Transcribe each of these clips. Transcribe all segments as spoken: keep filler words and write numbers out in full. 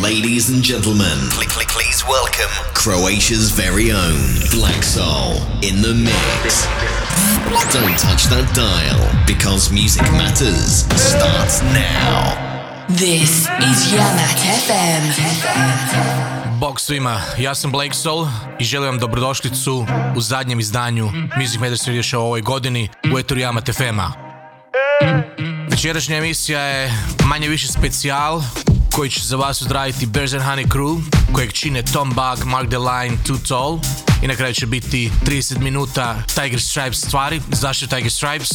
Ladies and gentlemen, please welcome Croatia's very own Black Soul in the mix. Don't touch that dial, because music matters starts now. This is Jamat F M. Bog svima, ja sam Black Soul I želim vam dobrodošlicu u zadnjem izdanju Music Matters Radio Show ovoj godini u etoru Jamat F M-a. Večerašnja emisija je manje više specijal koji će za vas odraditi Bears and Honey Crew, kojeg čine Tom Bug, Mark de Line, Too Tall I na kraju će biti trideset minuta Tiger Stripes stvari. Zašto Tiger Stripes?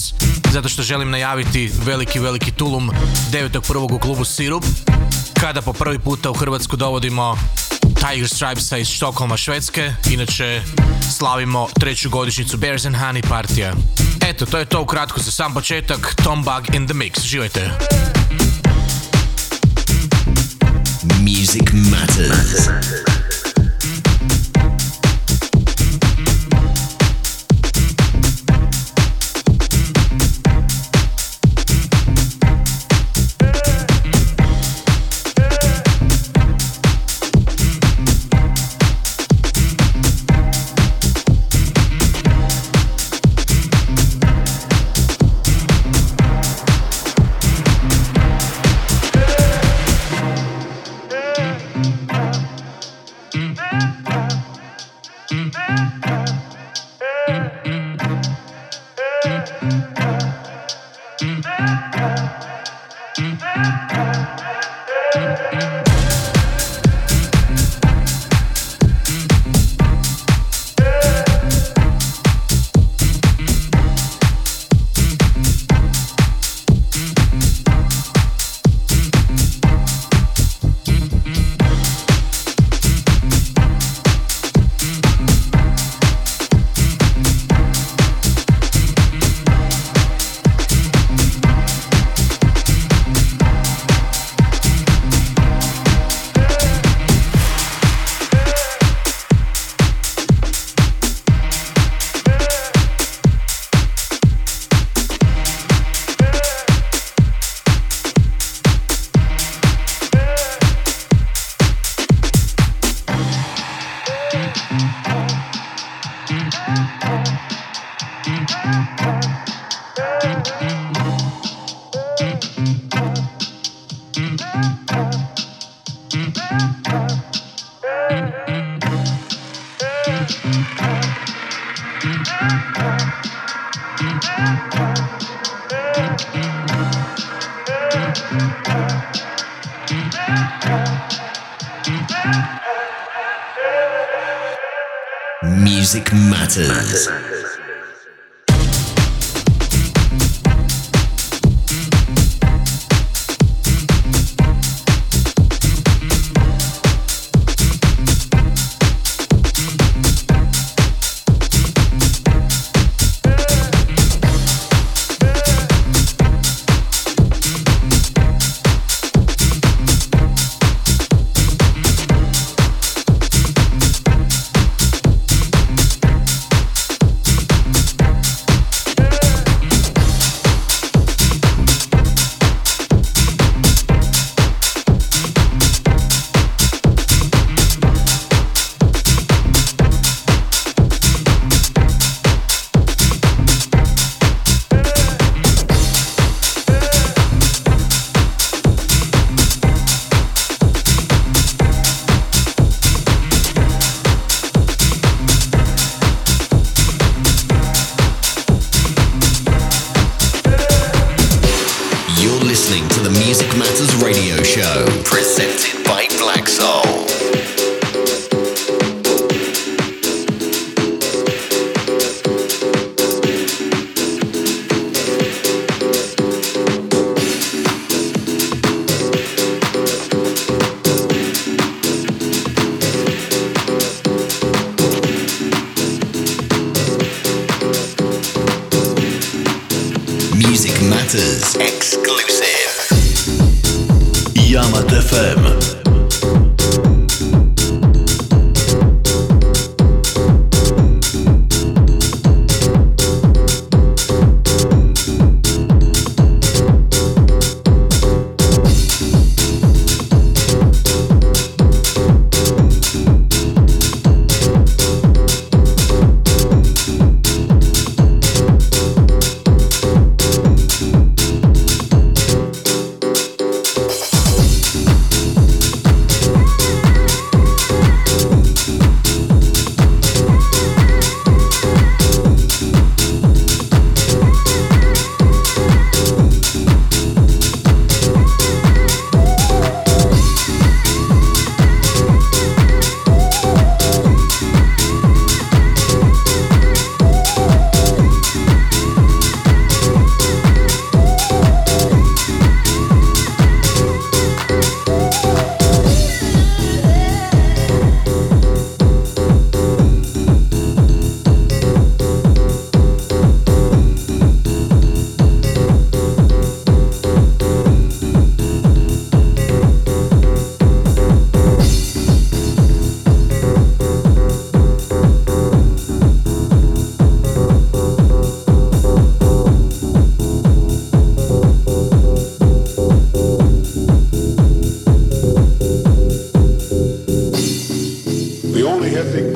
Zato što želim najaviti veliki, veliki tulum devetog prvog u klubu Sirup, kada po prvi puta u Hrvatsku dovodimo Tiger Stripesa iz Stockholma, Švedske. Inače, slavimo treću godišnjicu Bears and Honey partija. Eto, to je to ukratko za sam početak. Tom Bug in the mix. Živajte! Music matters. matters. Music matters. matters.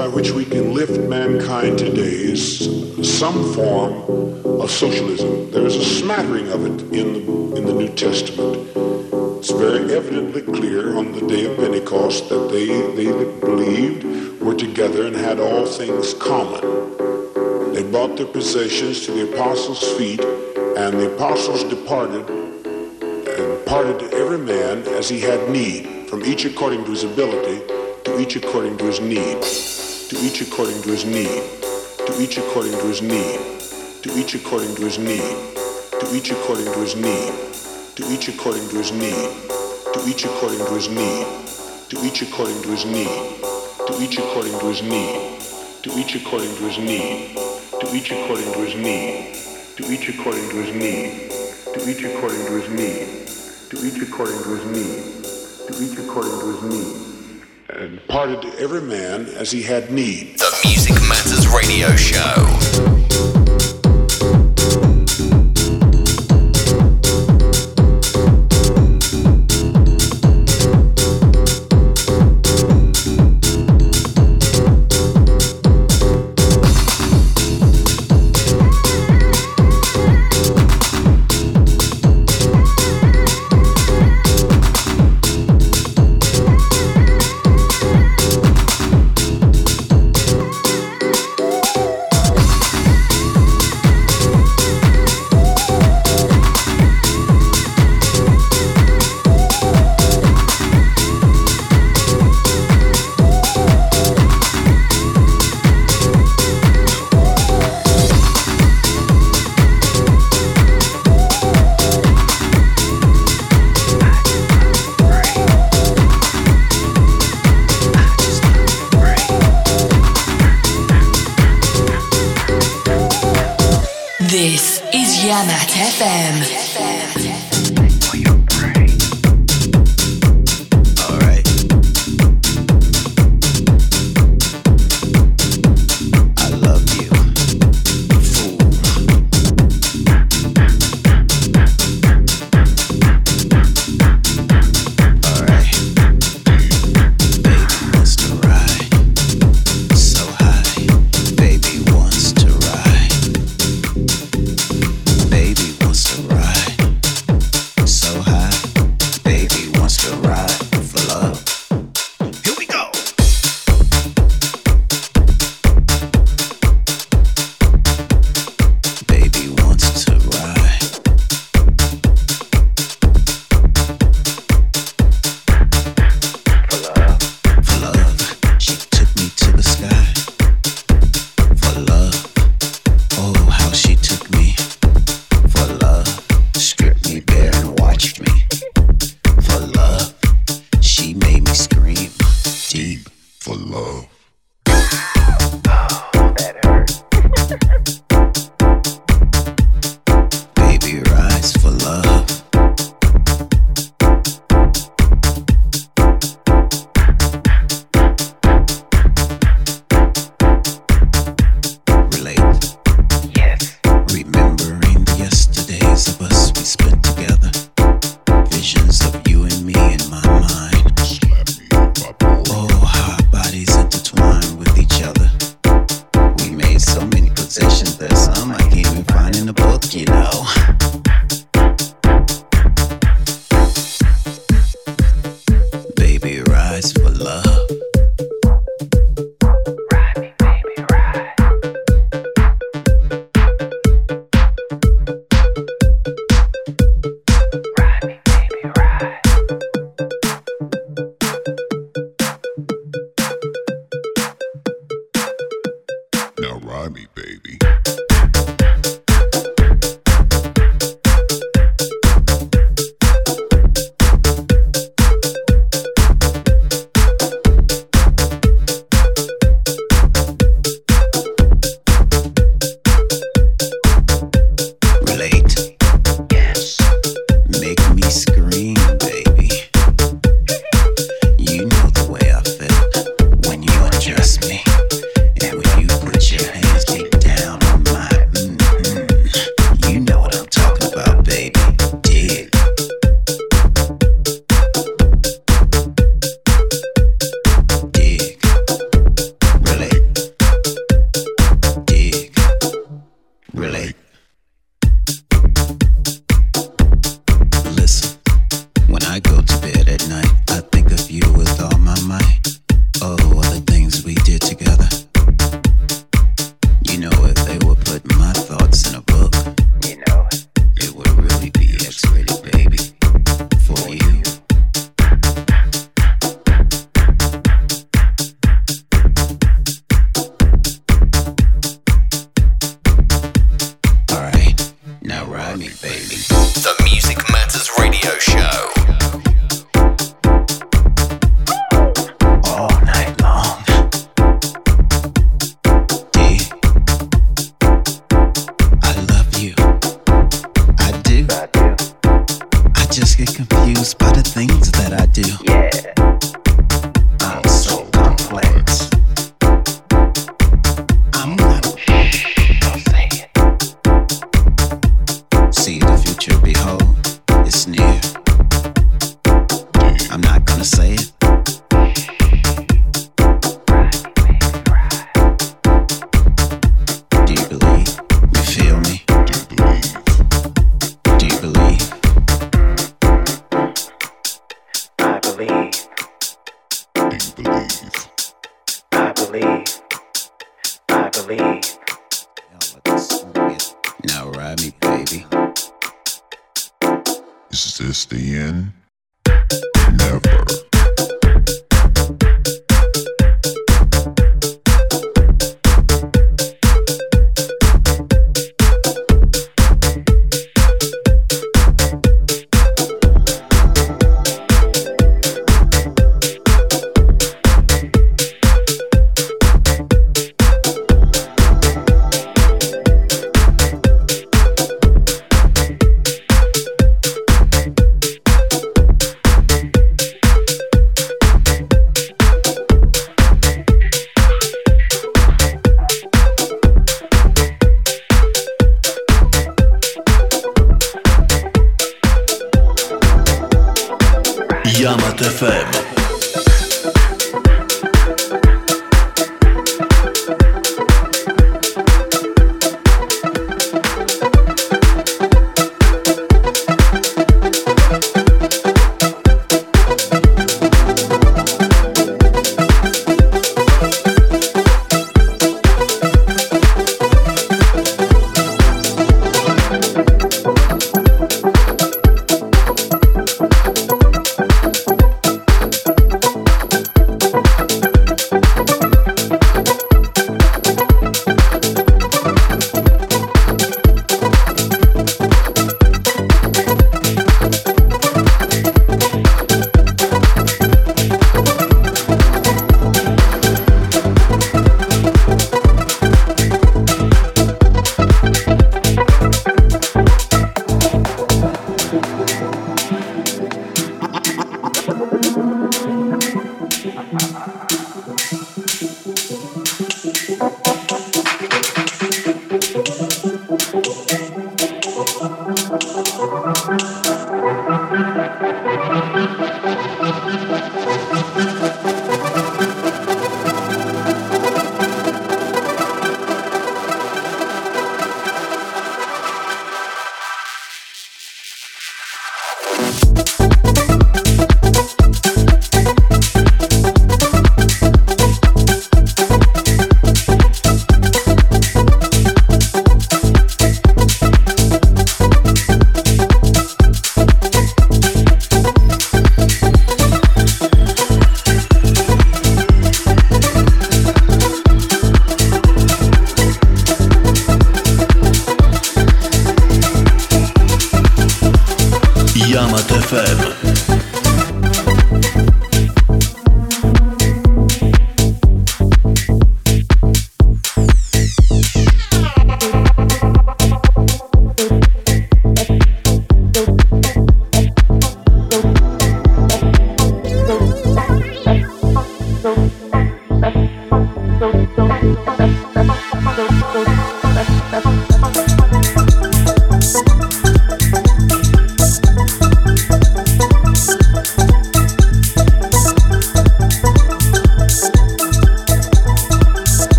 by which we can lift mankind today is some form of socialism. There is a smattering of it in the, in the New Testament. It's very evidently clear on the day of Pentecost that they, they believed were together and had all things common. They brought their possessions to the apostles' feet, and the apostles departed and parted to every man as he had need, from each according to his ability, to each according to his need, to each according to his need, to each according to his need, to each according to his need, to each according to his need, to each according to his need, to each according to his need, to each according to his need, to each according to his need, to each according to his need, to each according to his need, to each according to his need, to each according to his need, to each according to his need, to each according to his need. And parted to every man as he had need. The Music Matters Radio Show. Baby wants to ride. do. Yeah. I'm so complex. I'm not. Shh, don't say it. See the future, behold, it's near. I'm not gonna say it.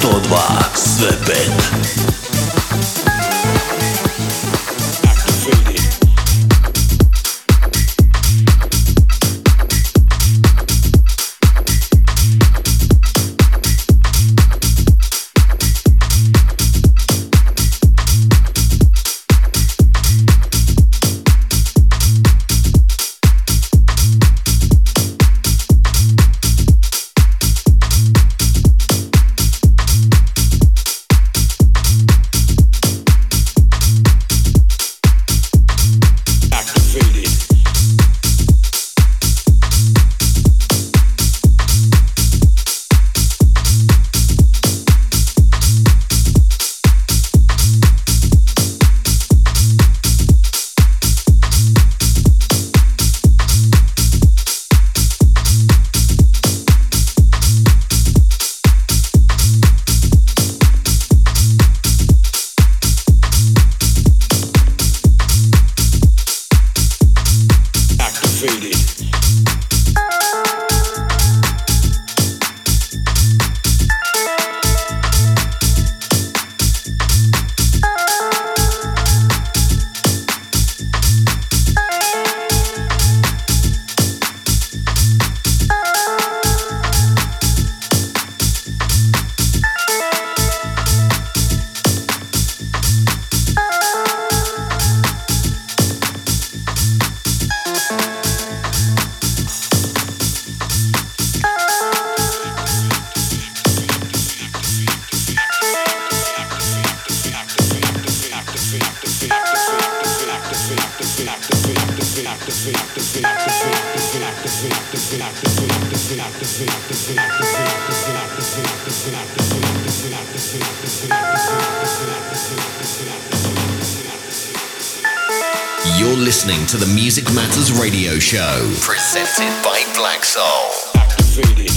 сто два Свепет. You're listening to the Music Matters Radio Show, presented by Black Soul. Activated.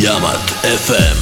Jamat F M.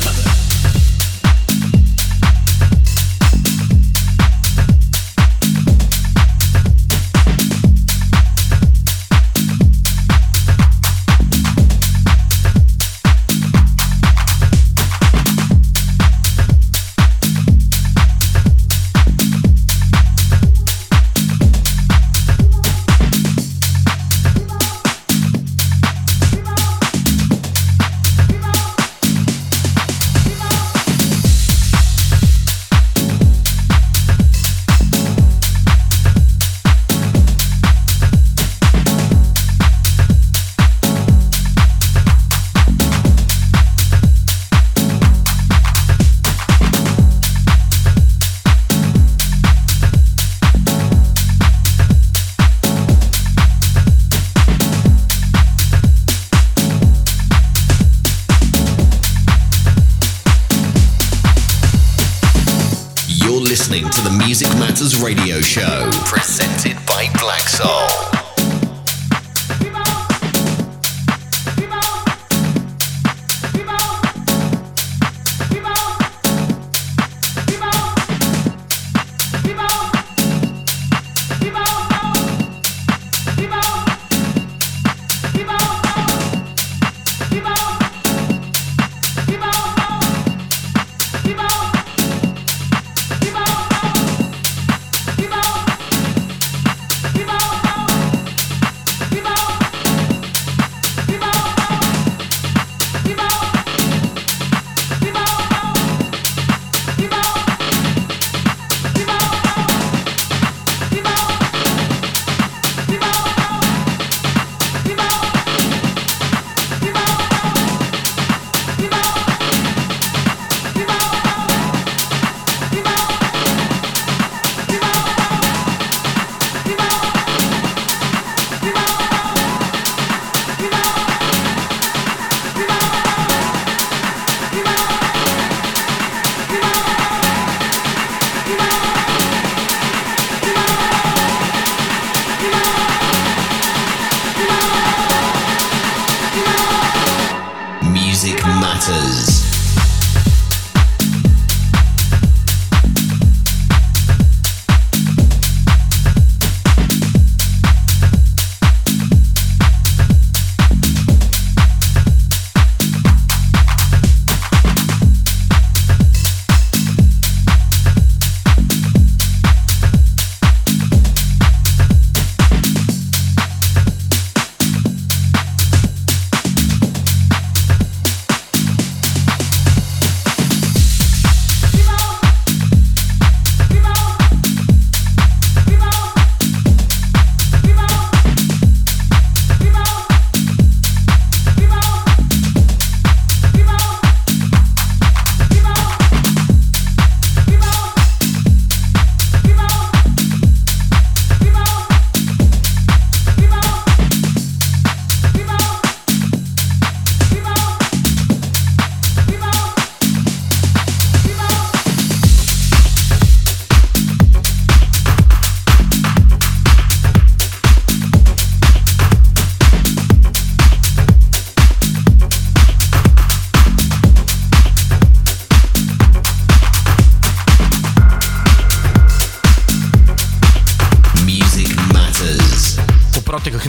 Radio show presented by Black Soul.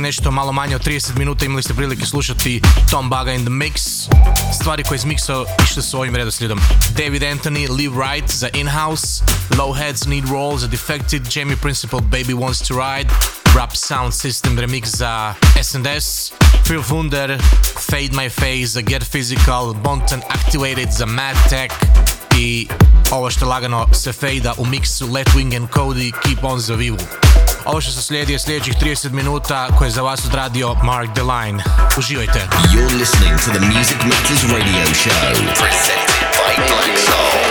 Nešto malo manje od trideset minuta imali ste prilike slušati Tom Buga in the Mix. Stvari koje je zmiksao išle su ovim redoslijedom: David Anthony, Live Right za In-House, Low Heads Need Roll za Defected, Jamie Principle Baby Wants to Ride, Rap Sound System remix za S and S, Phil Wunder Fade My Face za Get Physical, Bonten Activated za Mad Tech i ovo što lagano se fejda u miksu Letwing and Cody Keep On za Vivu. Ovo što se slijedi je sljedećih trideset minuta koje za vas odradio Mark de Line. Uživajte. You're listening to the Music Matters Radio Show presented by Black Soul.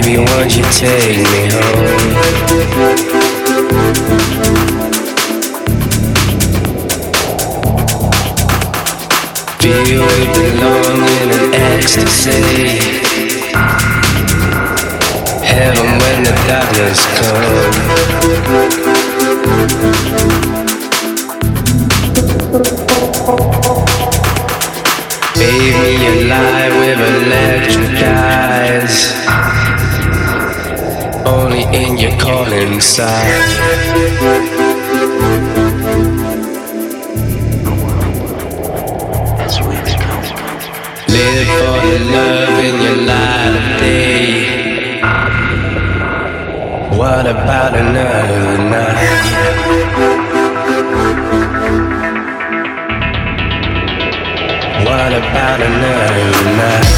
baby, won't you take me home? Feel we belong in an ecstasy. Heaven when the darkness comes. Baby, you lie with electric eyes. Only in your calling side. Live for the love in your light of day. What about another night? What about another night?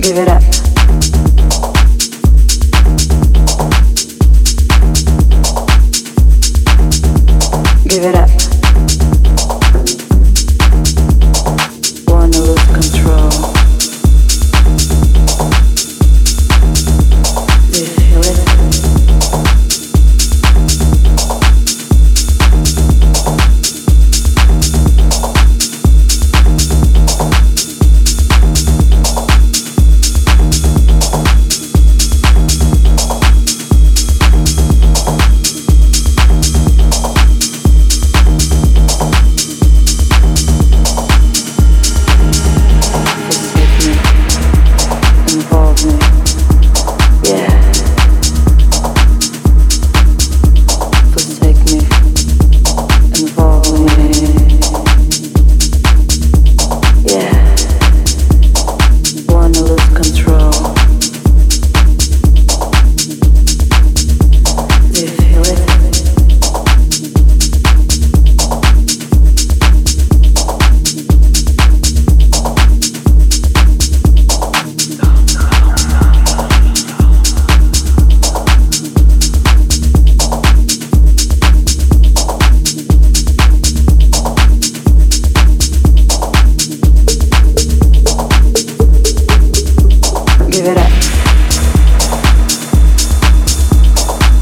Give it up.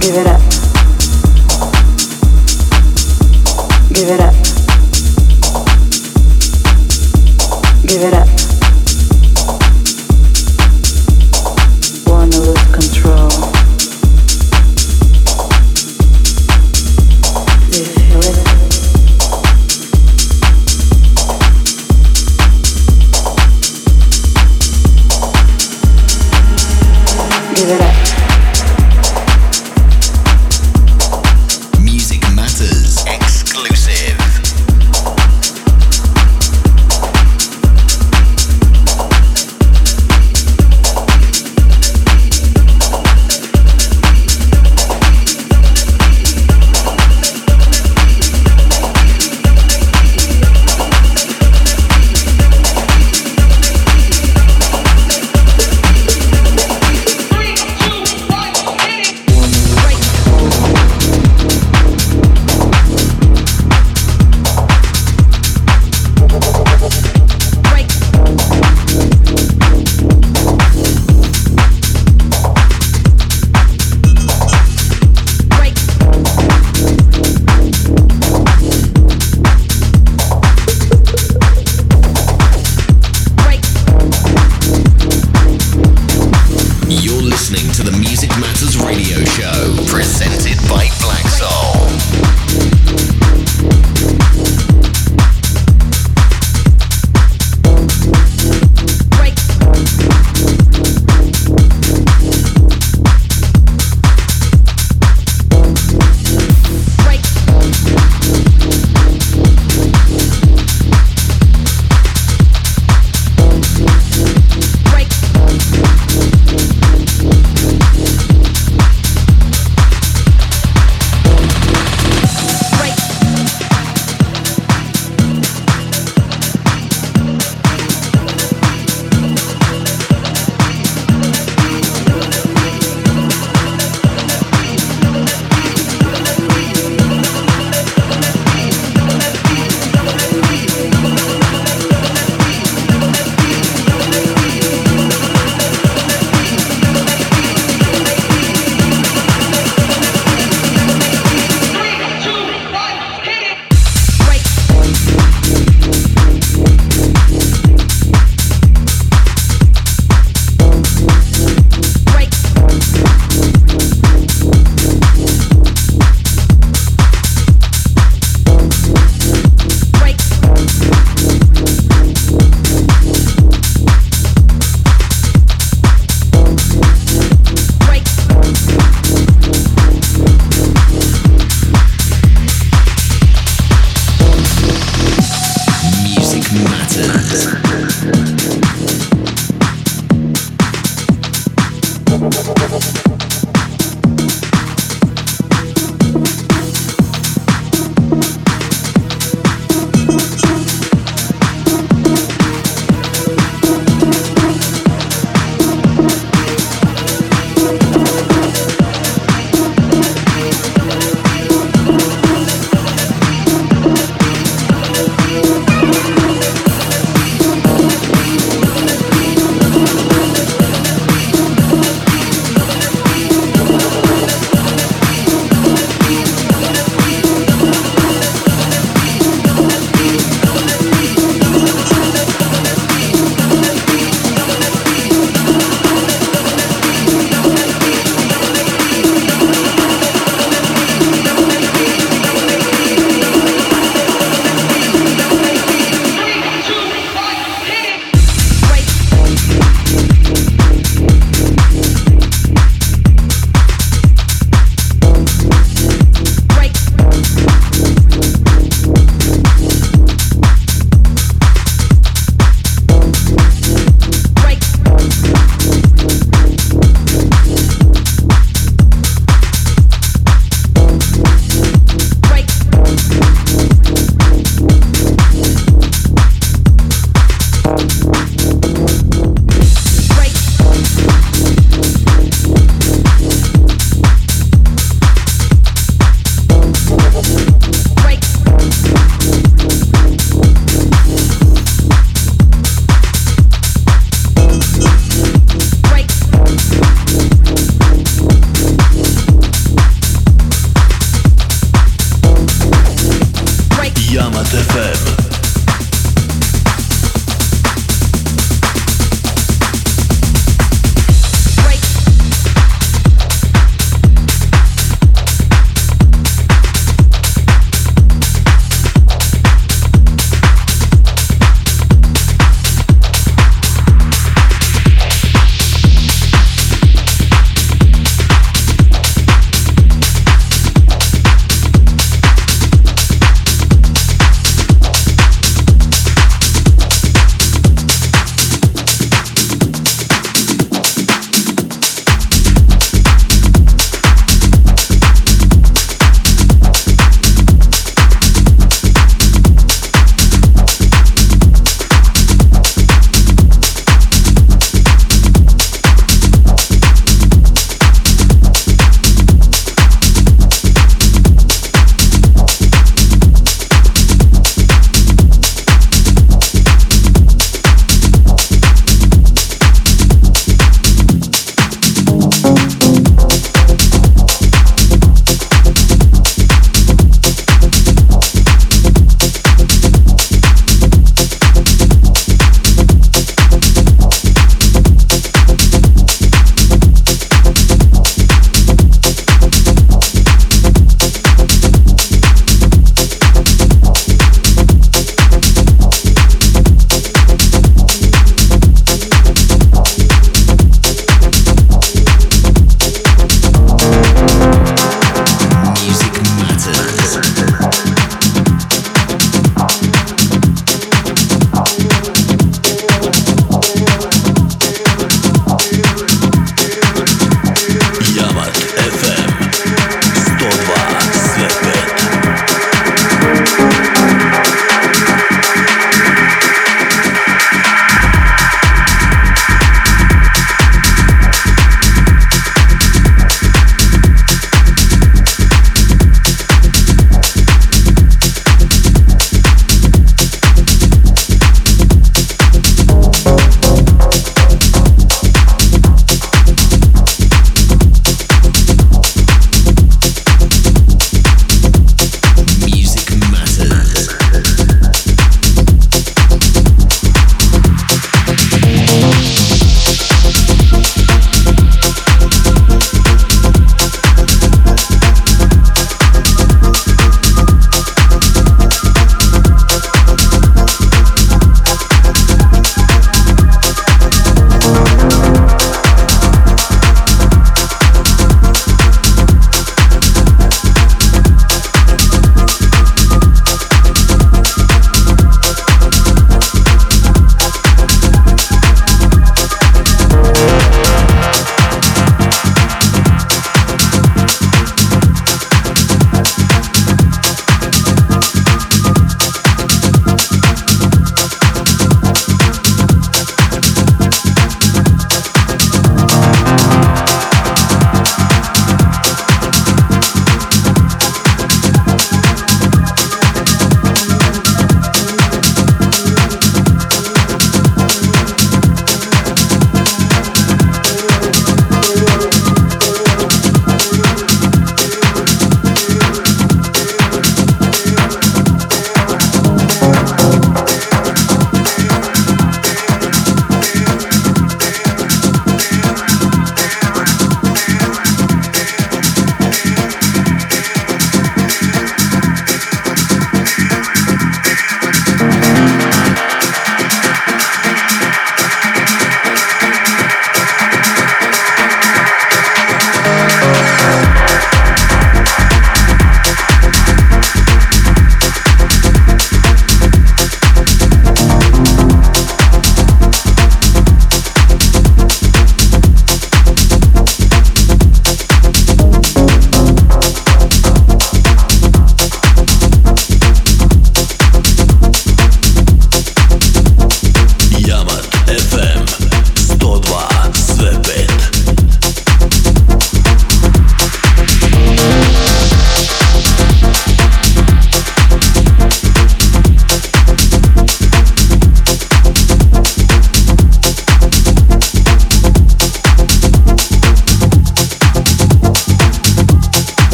Give it up. Give it up. Give it up.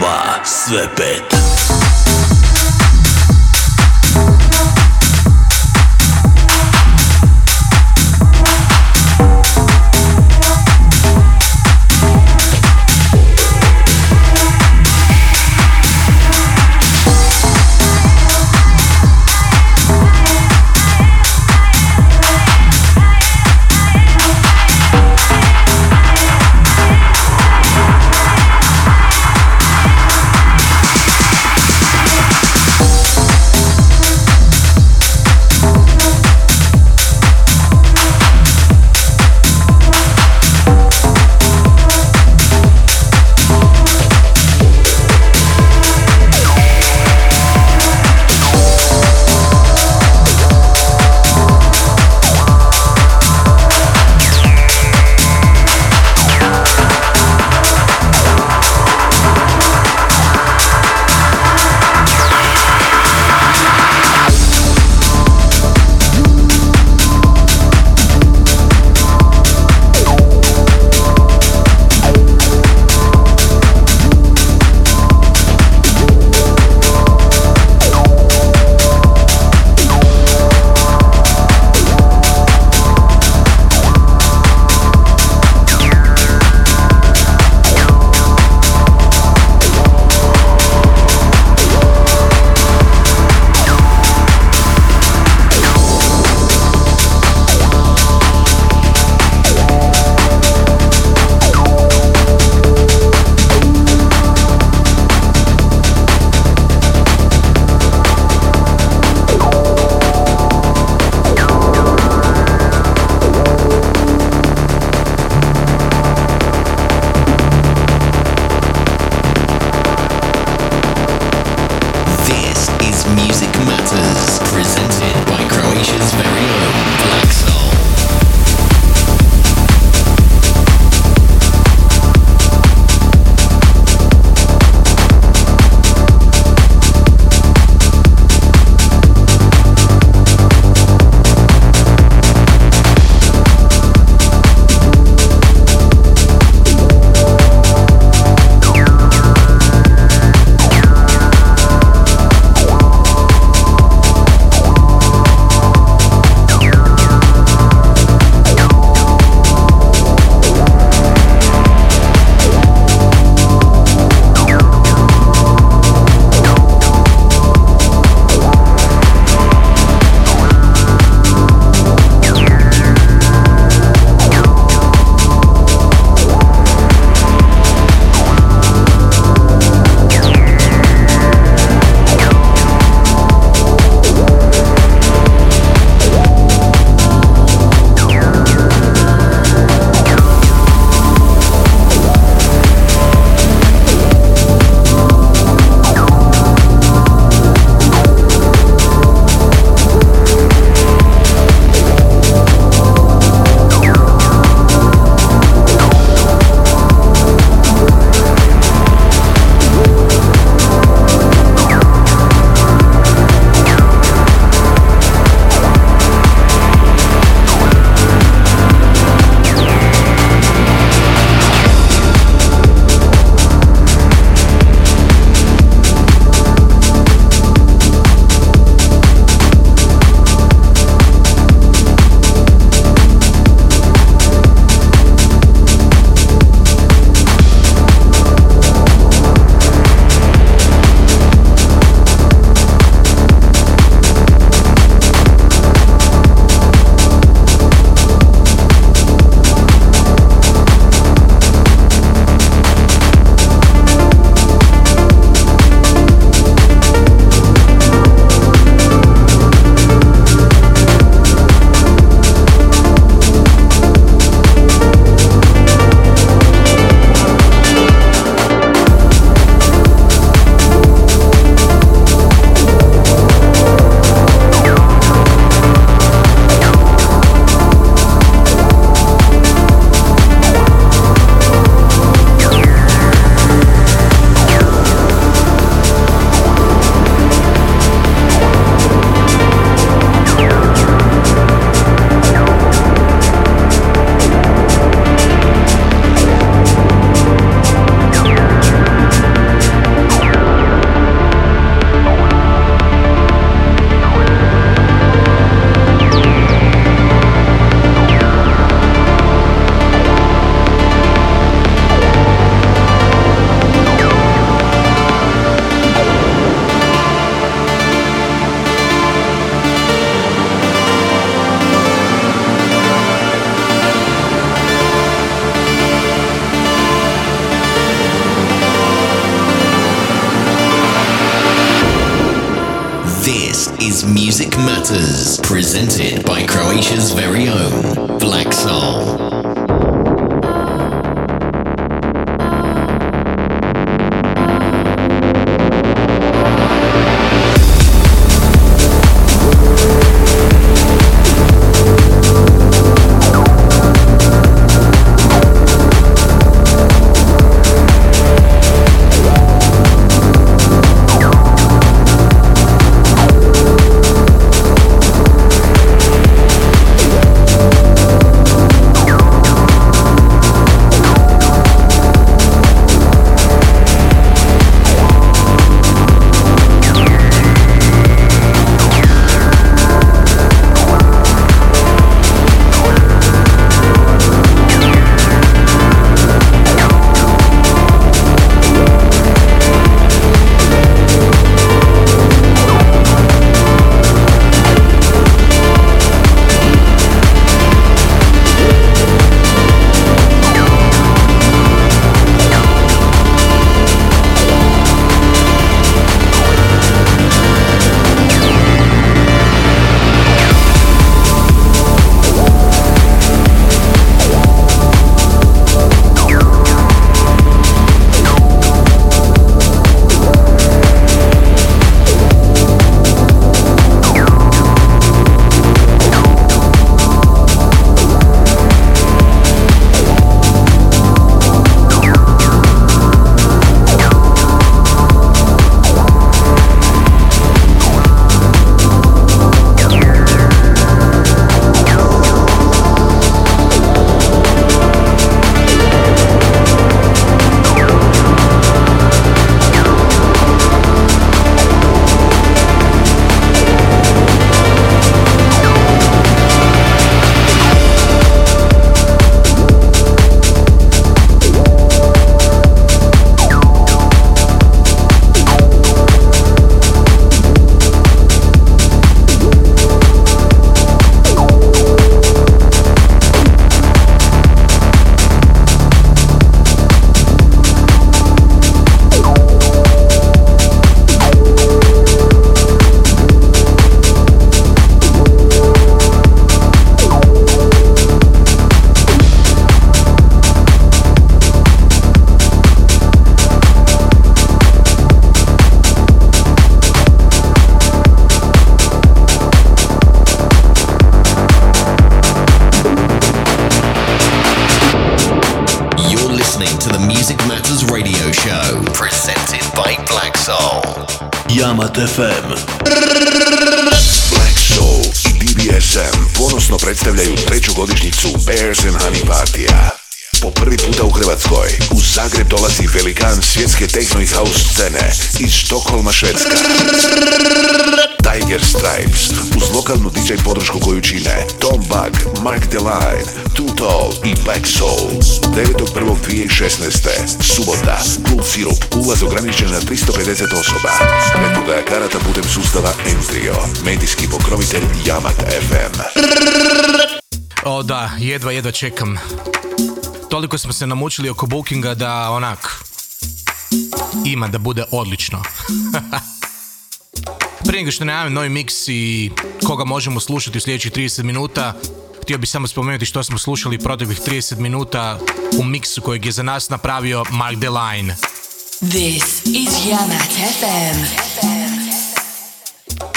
два, свепет. is Music Matters, presented by Croatia's very own Black Soul. Jamat F M, Black Soul i D B S M ponosno predstavljaju treću godišnjicu Bears and Honey partija. Po prvi puta u Hrvatskoj, u Zagreb dolazi velikan svjetske techno i house scene iz Stockholma, Švedska. Tiger Stripes, uz lokalnu D J podršku koju čine Tom Bug, Mark de Line, Too Tall i Black Soul. devetog prvog dvije tisuće šesnaeste. Subota, klub Sirup, ulaz ograničen na tristo pedeset osoba. Preprodaja karata putem sustava Entrio, medijski pokrovitelj Jamat F M. O da, jedva jedva čekam. Toliko smo se namučili oko bookinga da onak, ima da bude odlično. Prije nego što najavim novi mix i koga možemo slušati u sljedećih trideset minuta, htio bih samo spomenuti što smo slušali proteklih trideset minuta u miksu kojeg je za nas napravio Mark de Line. This is Jamat F M.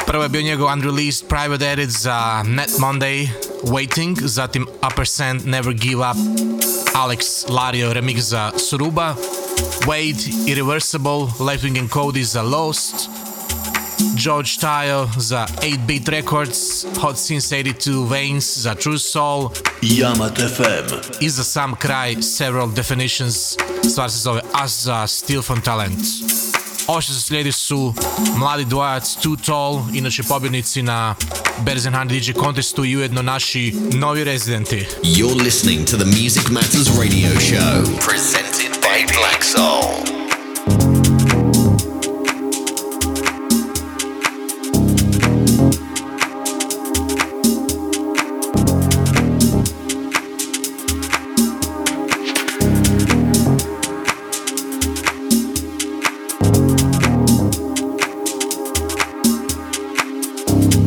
Prvo je bio njegov unreleased private edit za Net Monday, Waiting, zatim Upper Sand, Never Give Up, Alex Lario remix za Suruba, Wade, Irreversible, Left-Wing and Cody za Lost, George Tile za eight bit Records, Hot since eighty-two Veins za True Soul, Jamat F M. I za sam kraj Several Definitions, stvar se zove Us za Steel from Talent. Ovo što se slijedi su mladi dvojac Too Tall, inače pobjednici na Bears and Honey D J contestu i ujedno naši novi rezidenti. You're listening to the Music Matters radio show, presented by Black Soul. Thank you.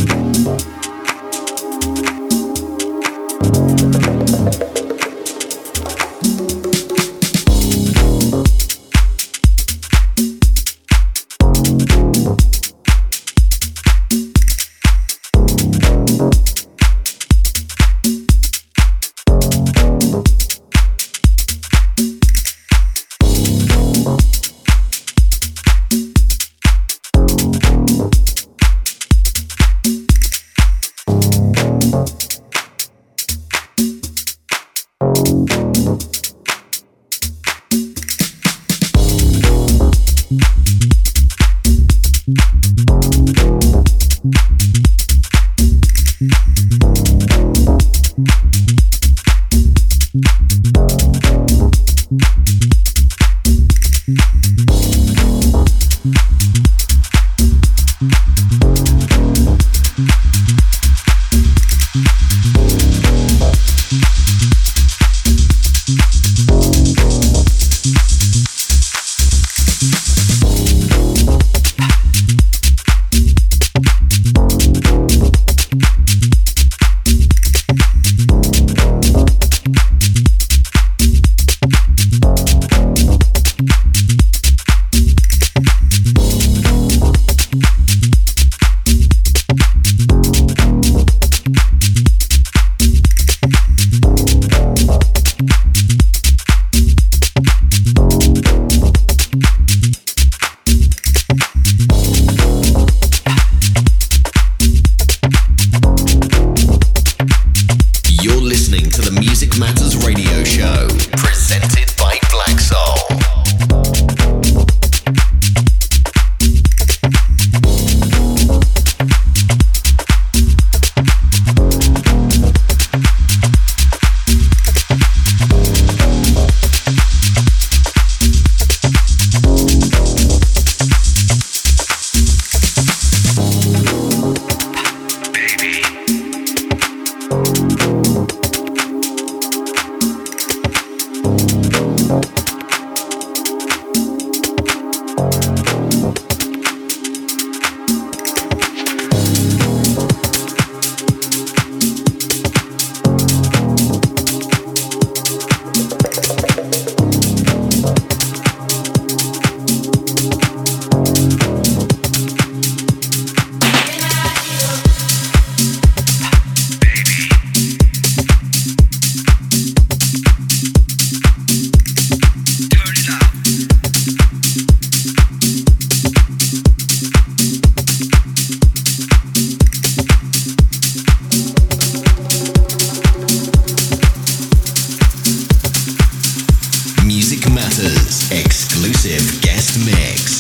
exclusive guest mix.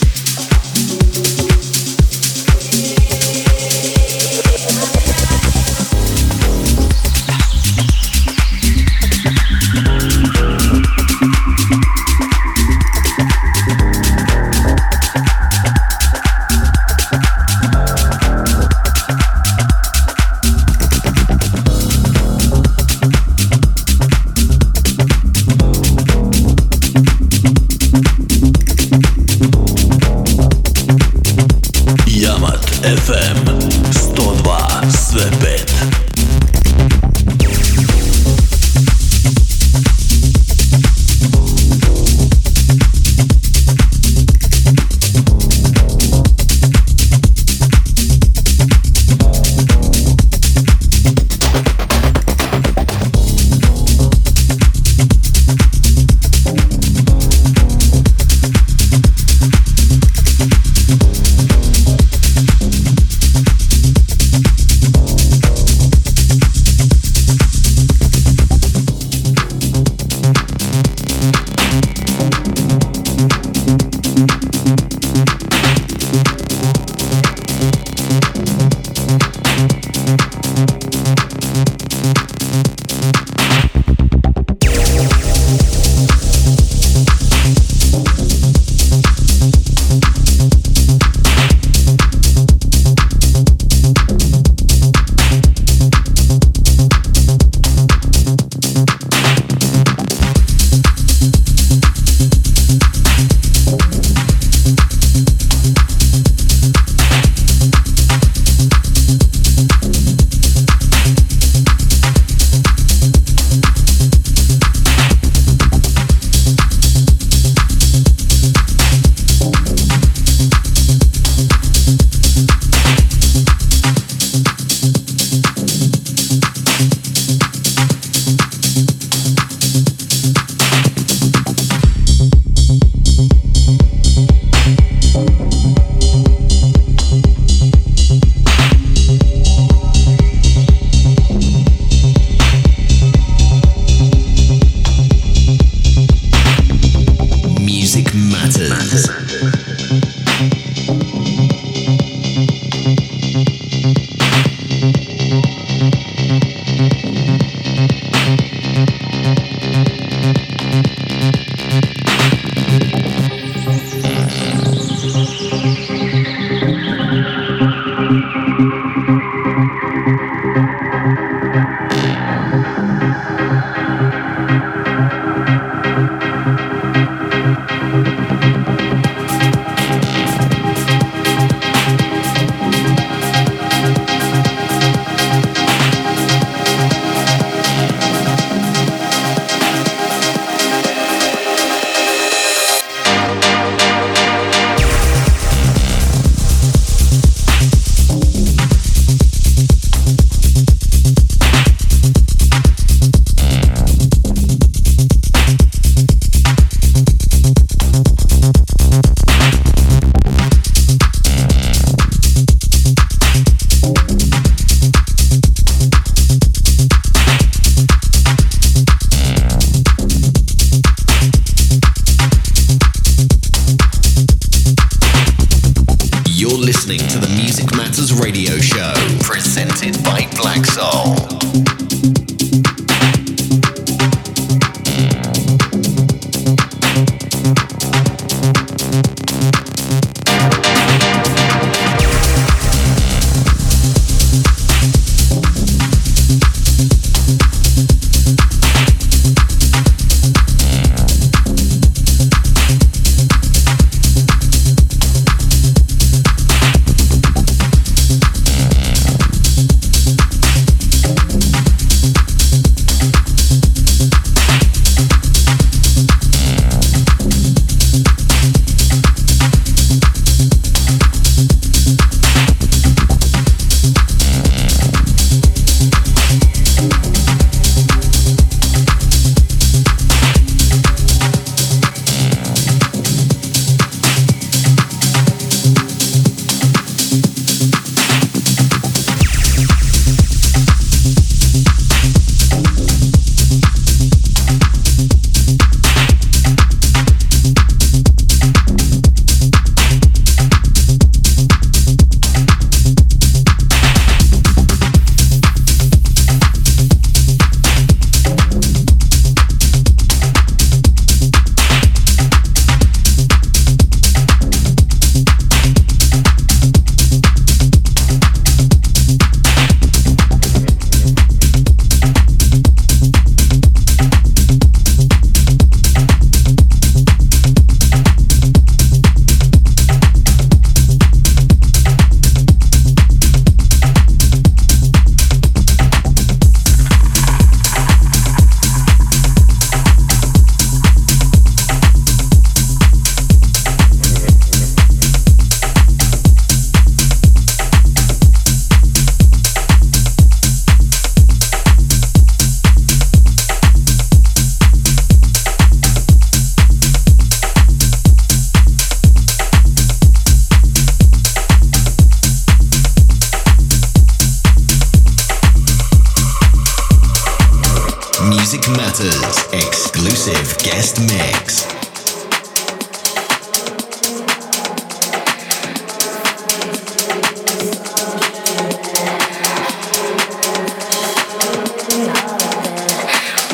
exclusive guest mix.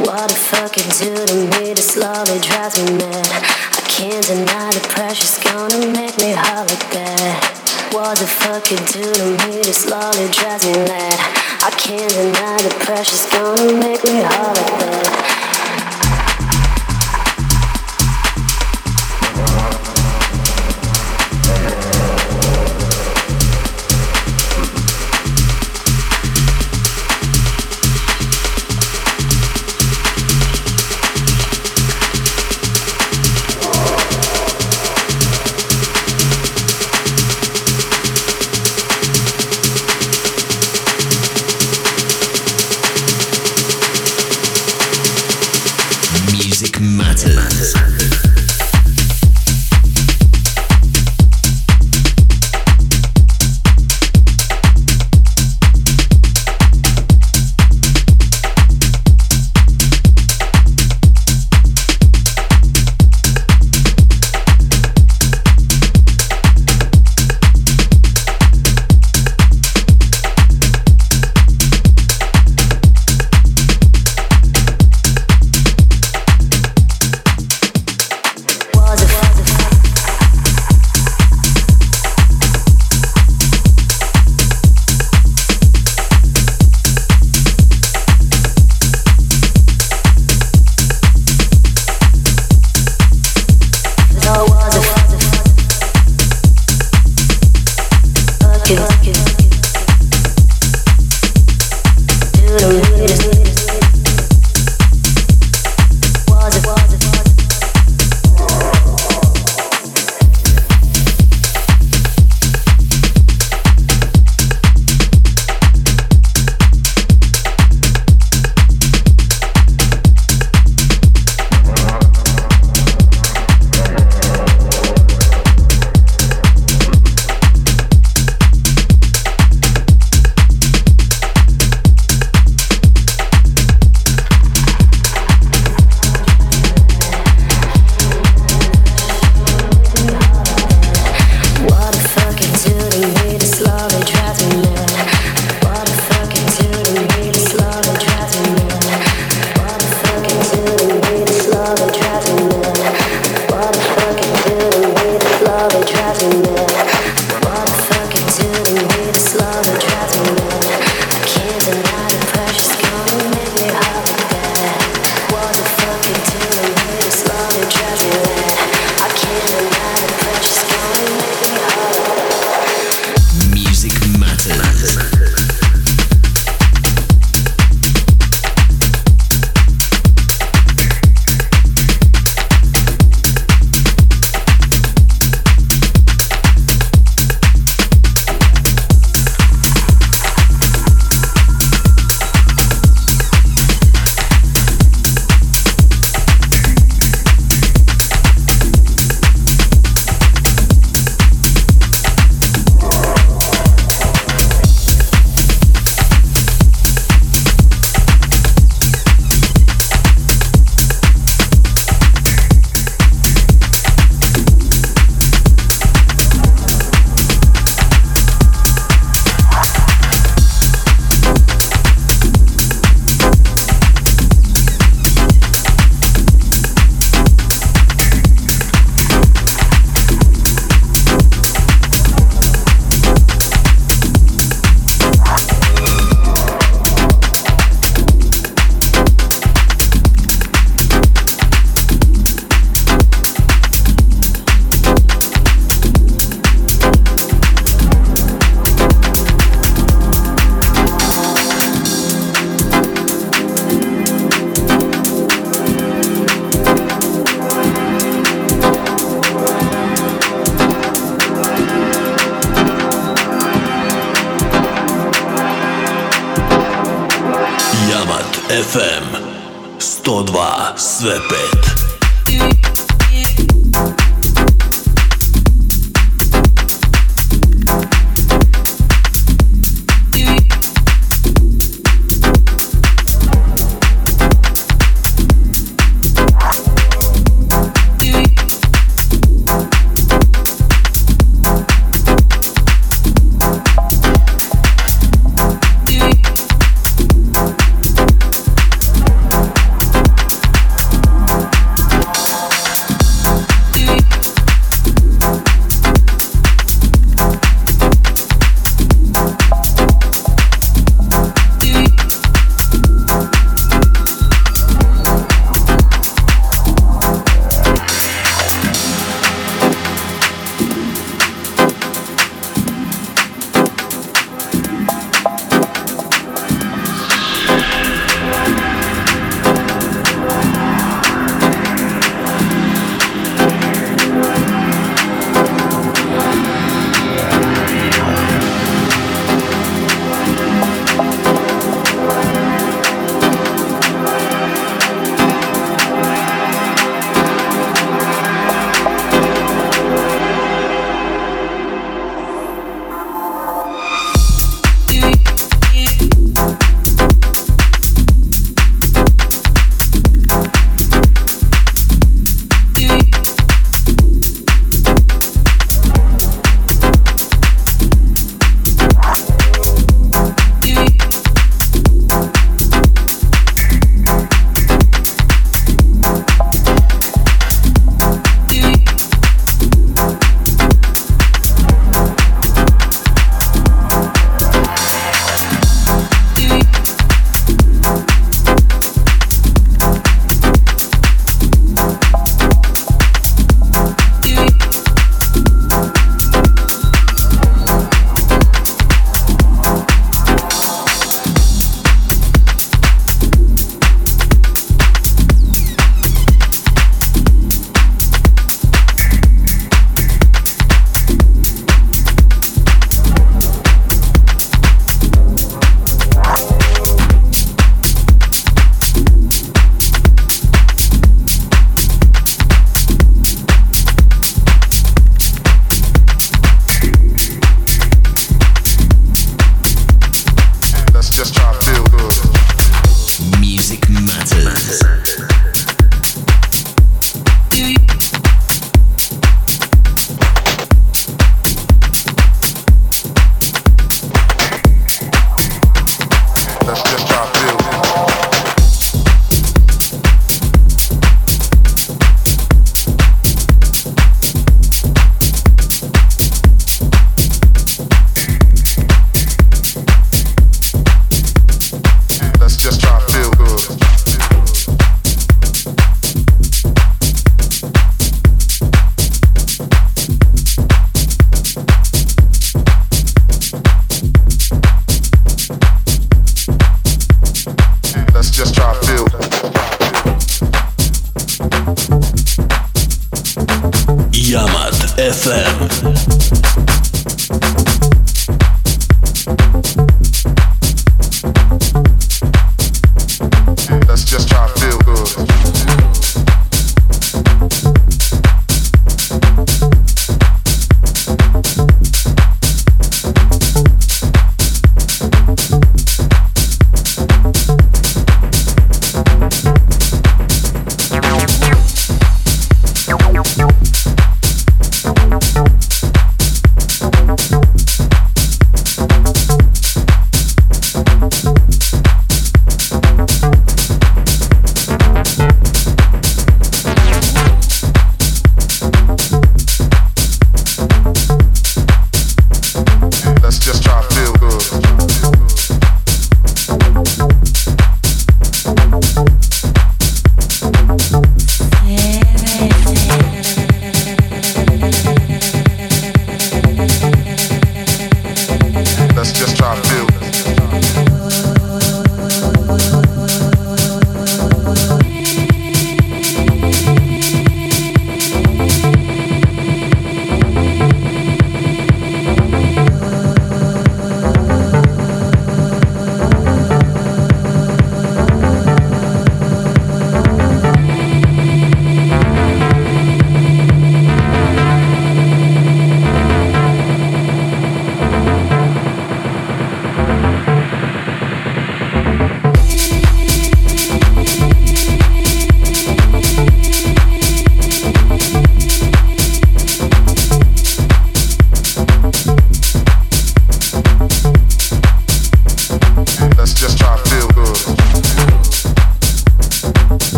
What the fuck you do to me that slowly drives me mad. I can't deny the pressure's gonna make me holler like that. What the fuck you do to me that slowly drives me mad. I can't deny the pressure's gonna make me holler like that.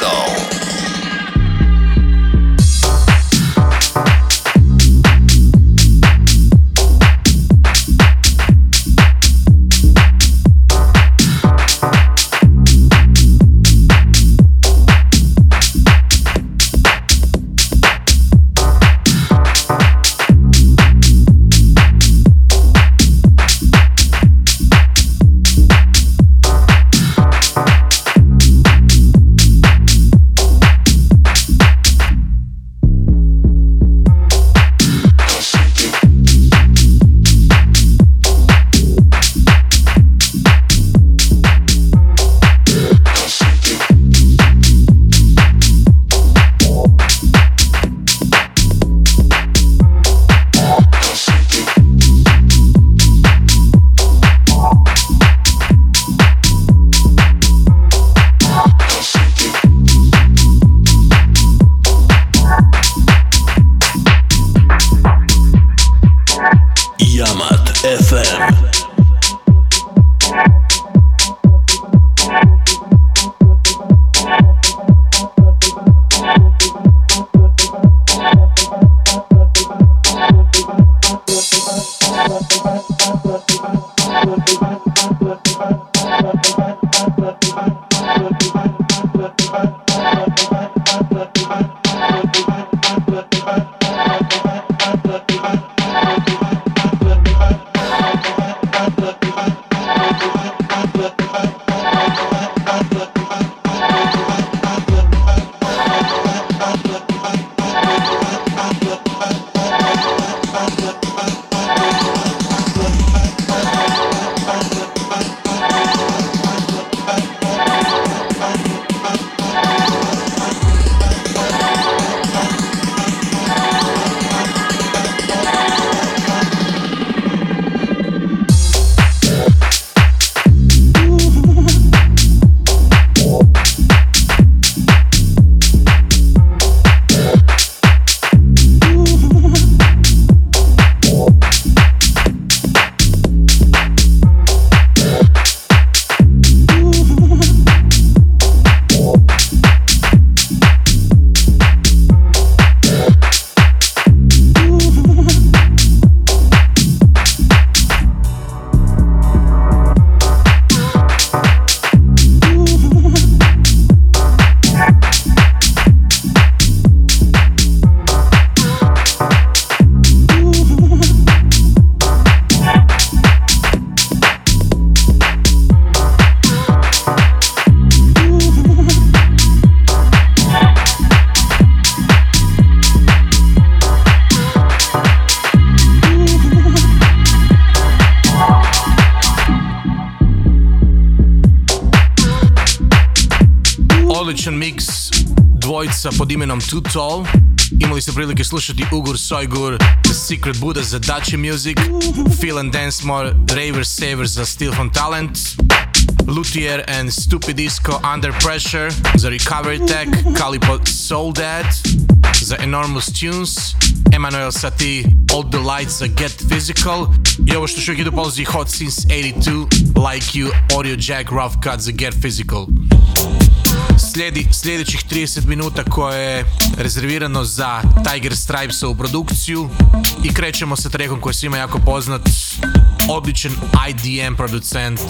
Soul. Pod imenom Too Tall. Imali ste prilike slušati Ugur Sojgur, The Secret Buddha za Daci Music, Feel and Dance More, Raver Saver za Steel from Talent, Luthier and Stupid Disco Under Pressure za Recovery Tech, Calipo Soul Dad za Enormous Tunes, Emmanuel Satie Old The Lights za Get Physical i ovo što što uvijek idu polozi Hot since eighty-two, Like You, Audio Jack, Rough Cut za Get Physical. Slijedi sljedećih trideset minuta koje je rezervirano za Tiger Stripesovu produkciju i krećemo sa trackom koji je svima jako poznat, odličan I D M producent,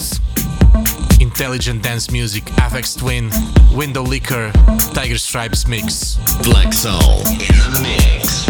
Intelligent Dance Music, Aphex Twin, Window Licker, Tiger Stripes Mix. Black Soul in the mix.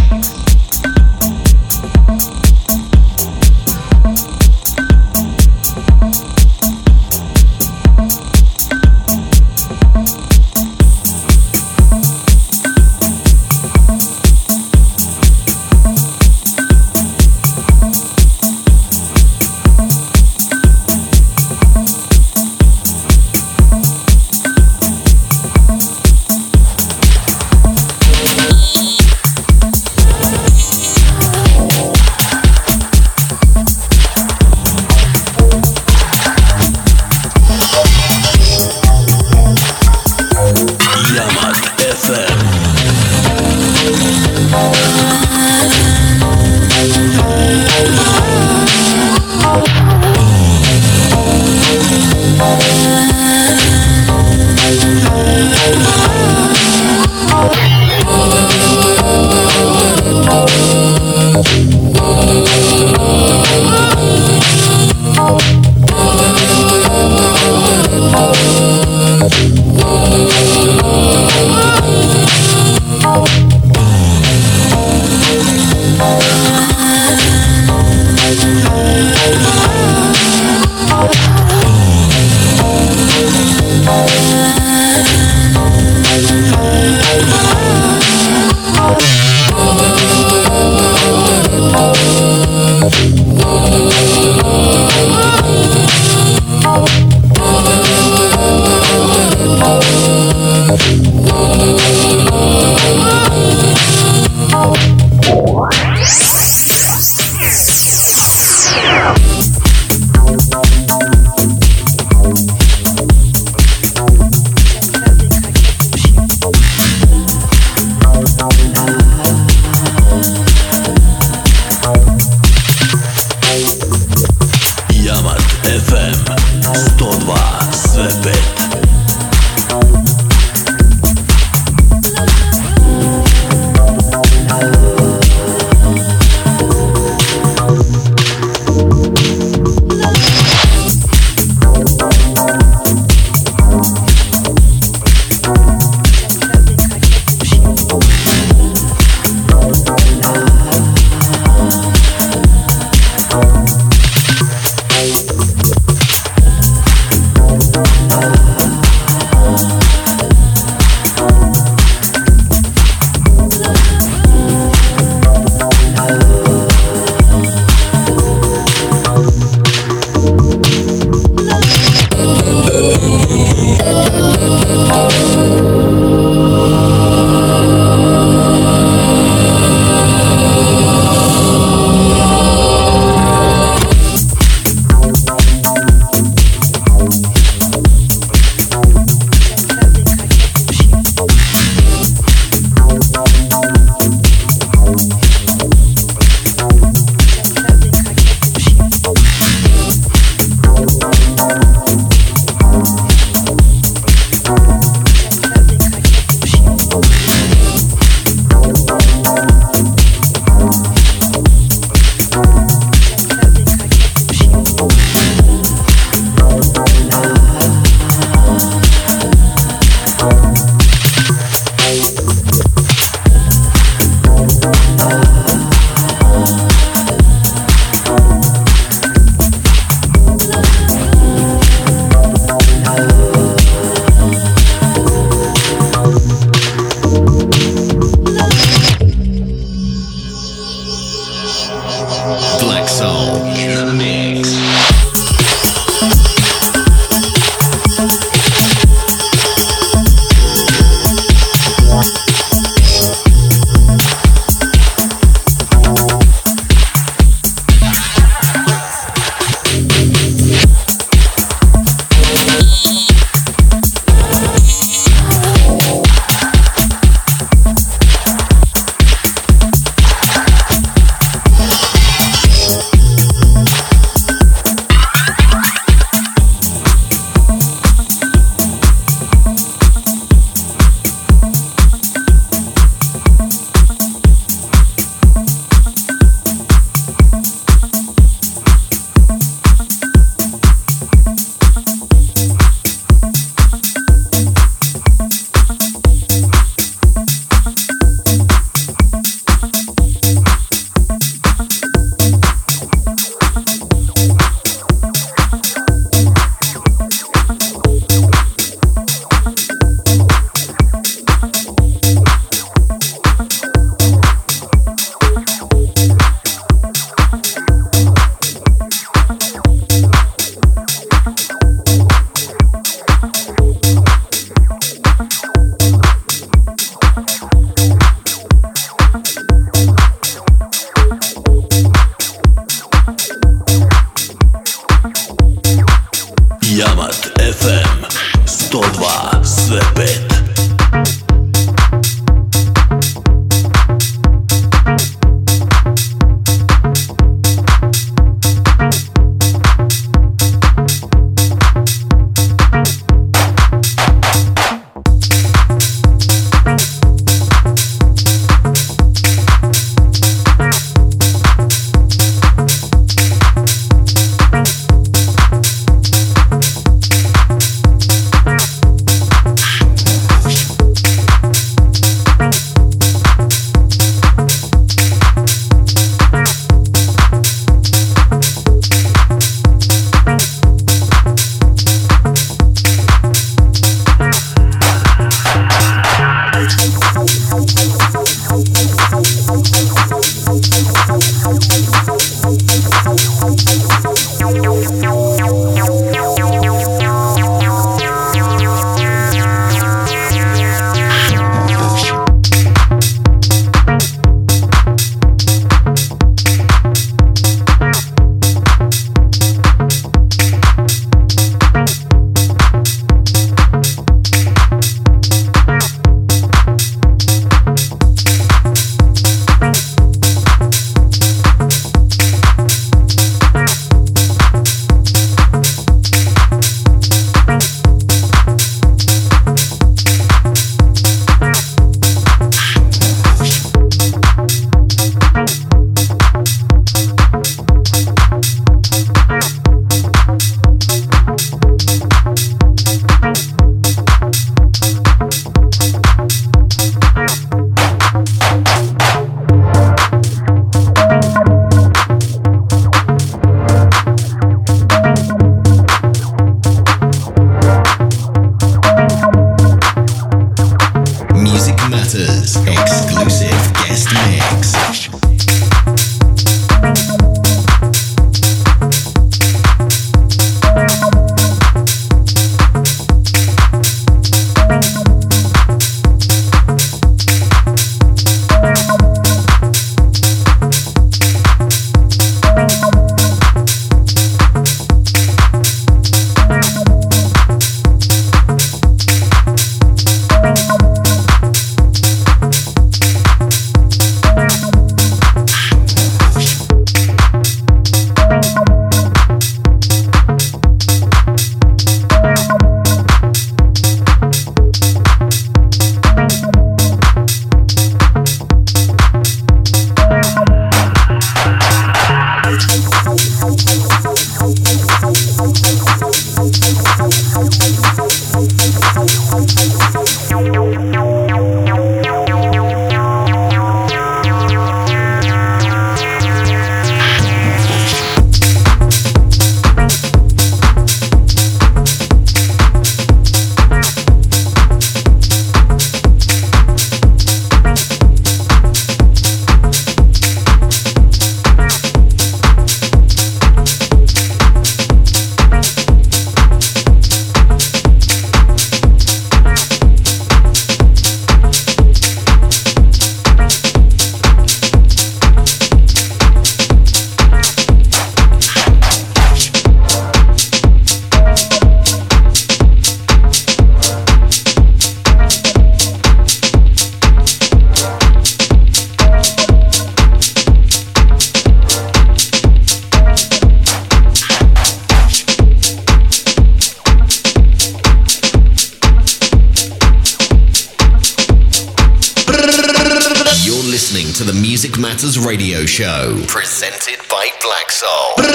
Music Matters exclusive guest mix. Radio show presented by Black Soul.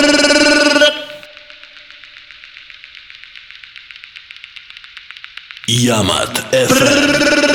Jamat F M.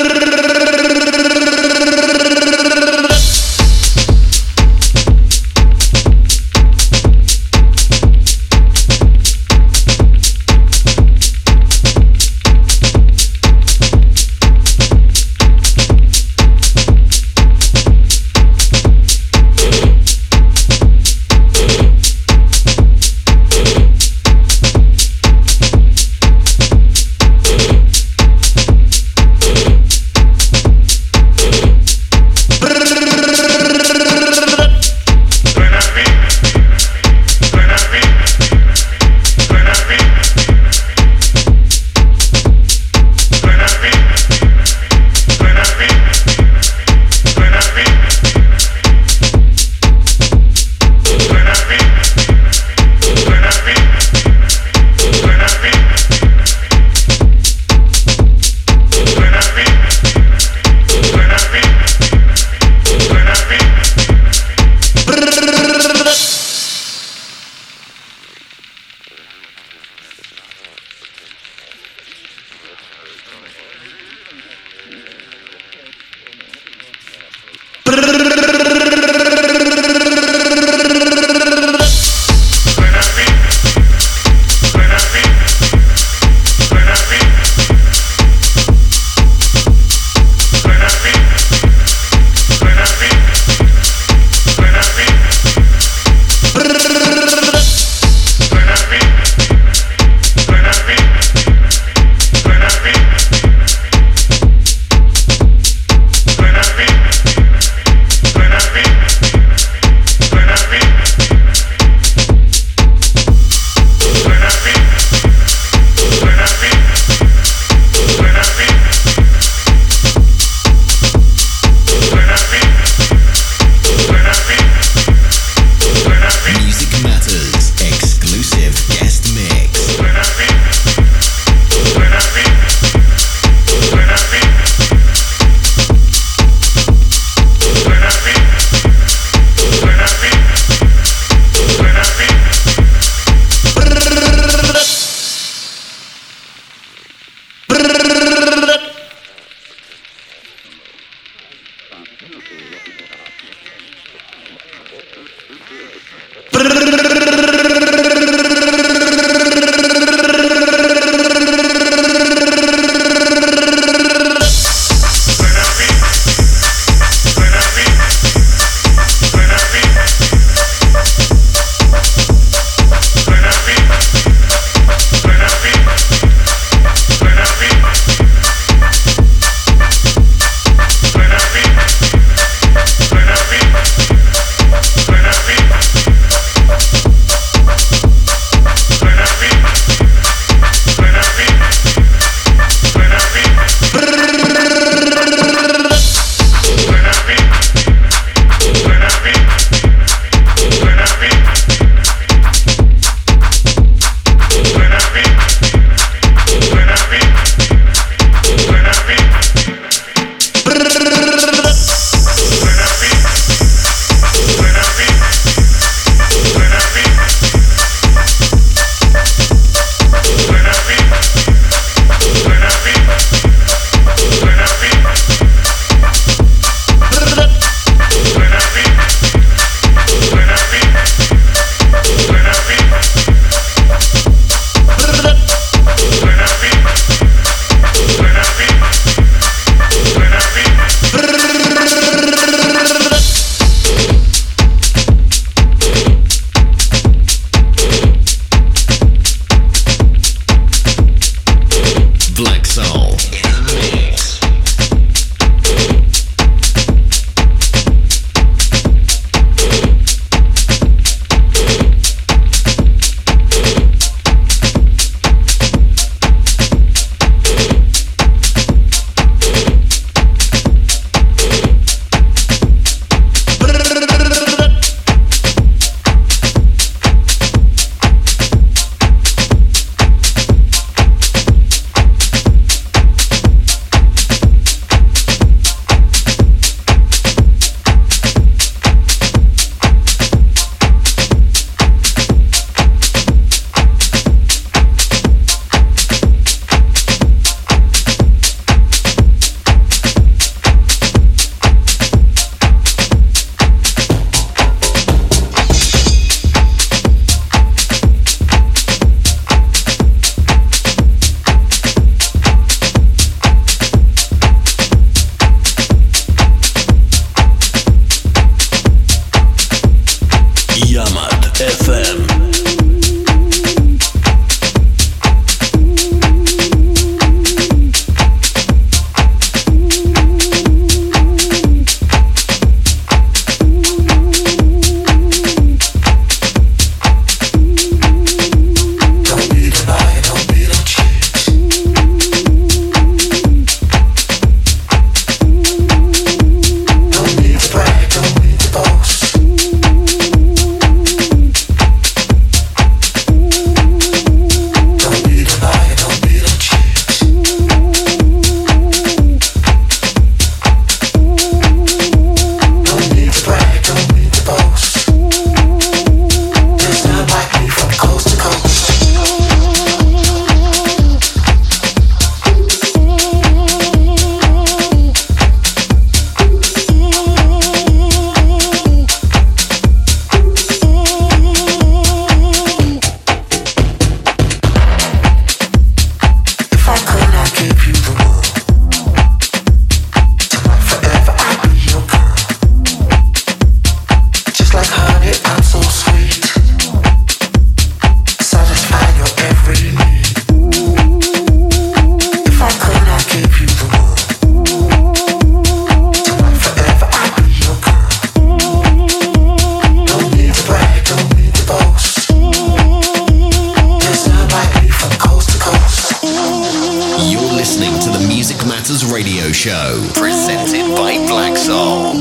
presented by Black Soul.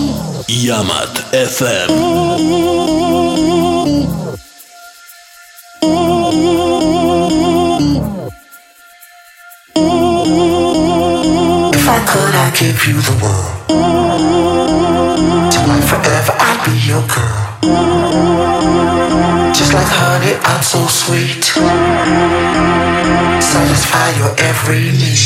Jamat F M. If I could, I'd give you the world. Tonight forever, I'd be your girl. Just like honey, I'm so sweet. Satisfy your every need.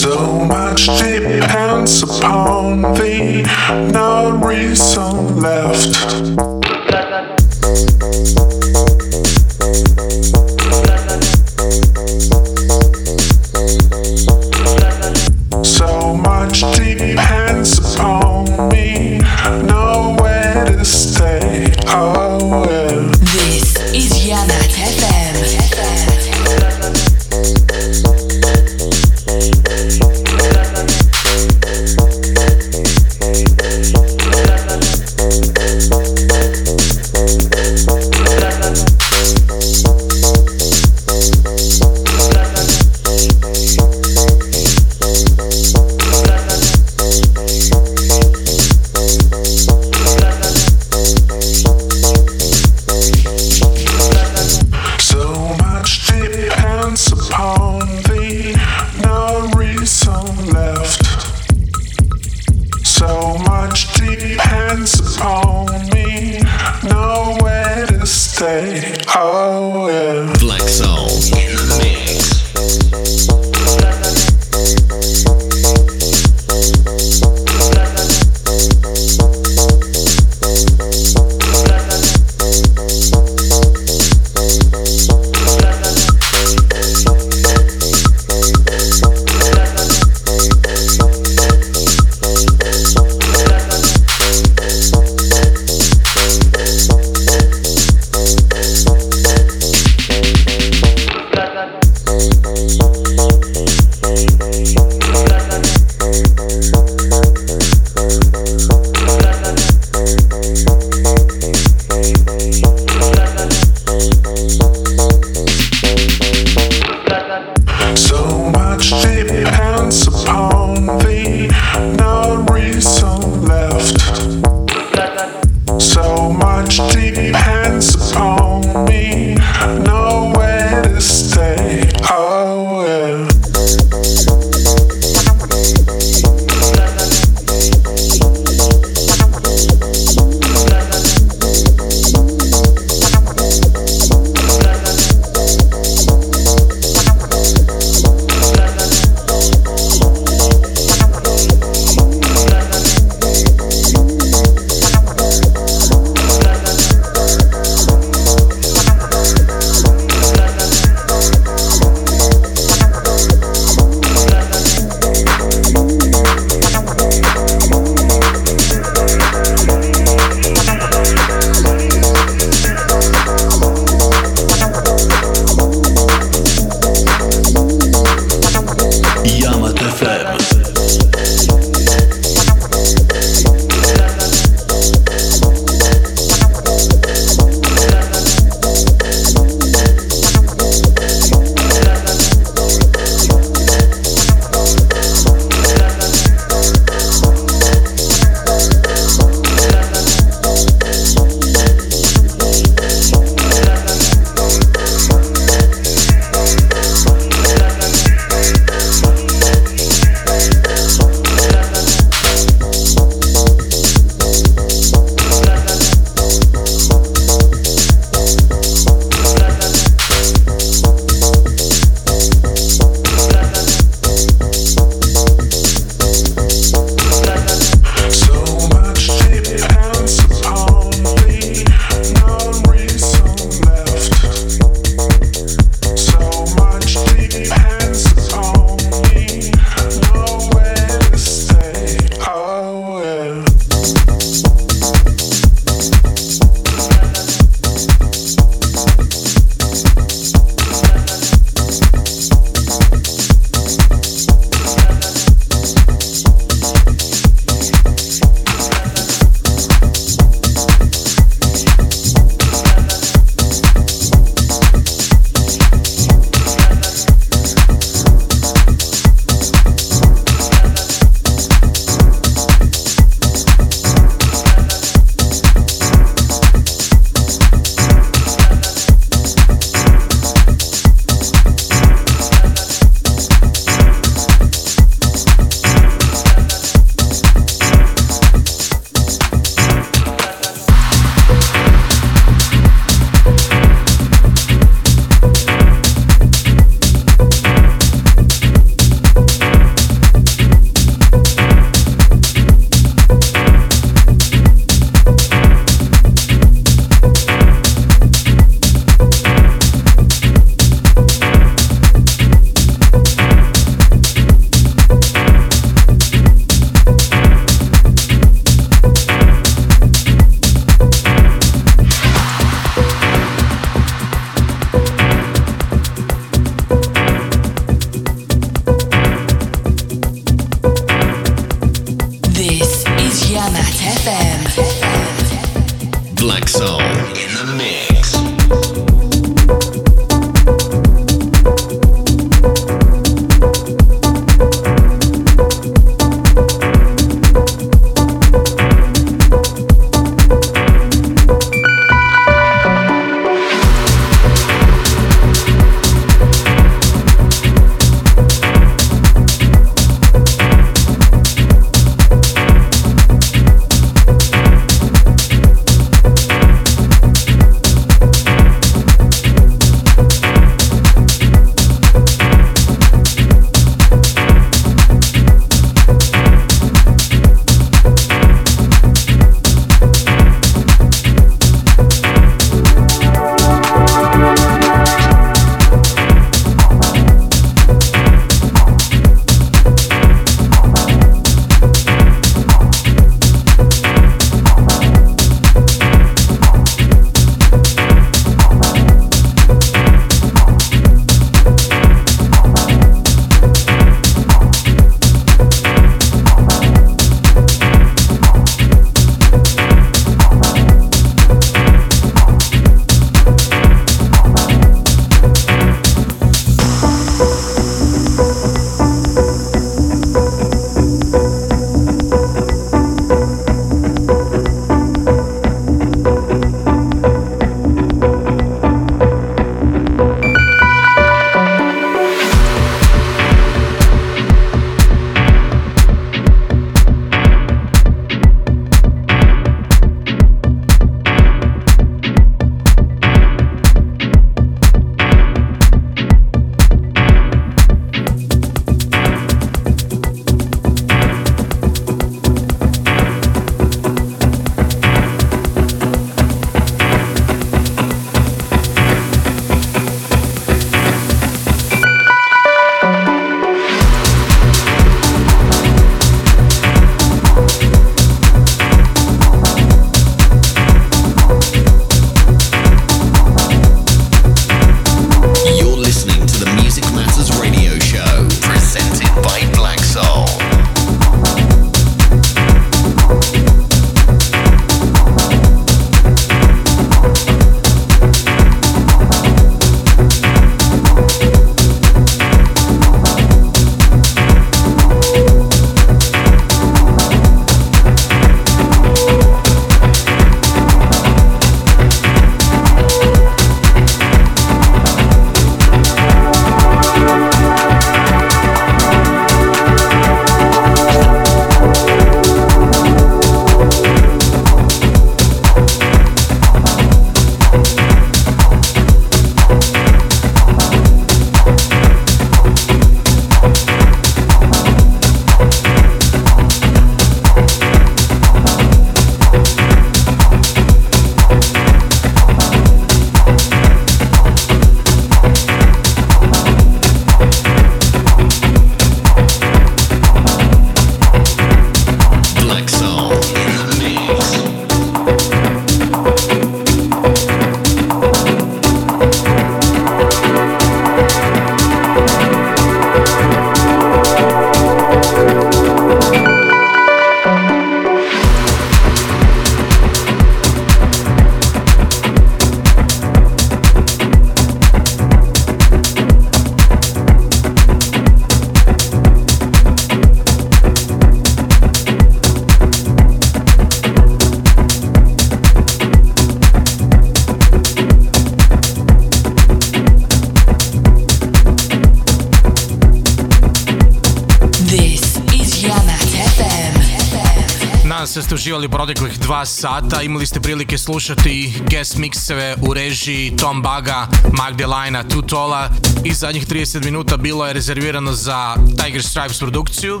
Nadam se ste uživali proteklih dva sata. Imali ste prilike slušati guest mikseve u režiji Tom Buga, Mark de Line, Too Talla. I zadnjih trideset minuta bilo je rezervirano za Tiger Stripes produkciju.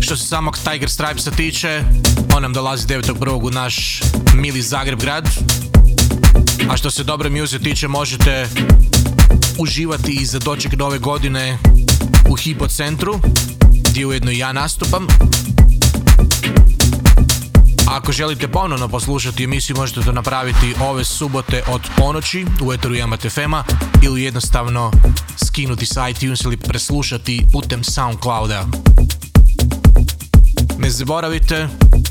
Što se samog Tiger Stripesa tiče, on nam dolazi devetog prvog u naš mili Zagreb grad. A što se dobre muzike tiče, možete uživati i za doček nove godine u Hippo centru, gdje ujedno i ja nastupam. A ako želite ponovno poslušati emisiju, možete to napraviti ove subote od ponoći u etoru Jamat ef em-a ili jednostavno skinuti sa iTunes ili preslušati putem SoundClouda. Ne zaboravite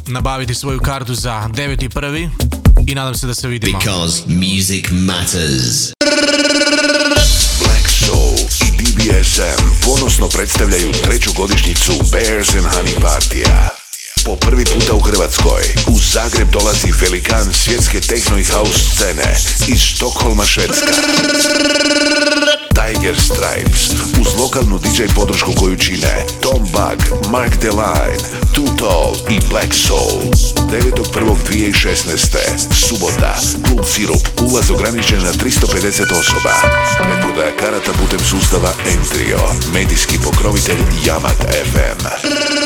nabaviti svoju kartu za deveti prvi i nadam se da se vidimo. Because music matters. Black Soul i D B S M ponosno predstavljaju treću godišnjicu Bears and Honey partija. Po prvi puta u Hrvatskoj, u Zagreb dolazi velikan svjetske techno i house scene iz Stockholma, Švedska. Tiger Stripes, uz lokalnu D J podršku koju čine Tom Bug, Mark de Line, Too Tall i Black Soul. devetog prvog dvije tisuće šesnaeste. Subota, klub Sirup, ulaz ograničen na tristo pedeset osoba. Preprodaja karata putem sustava Entrio, medijski pokrovitelj Jamat ef em.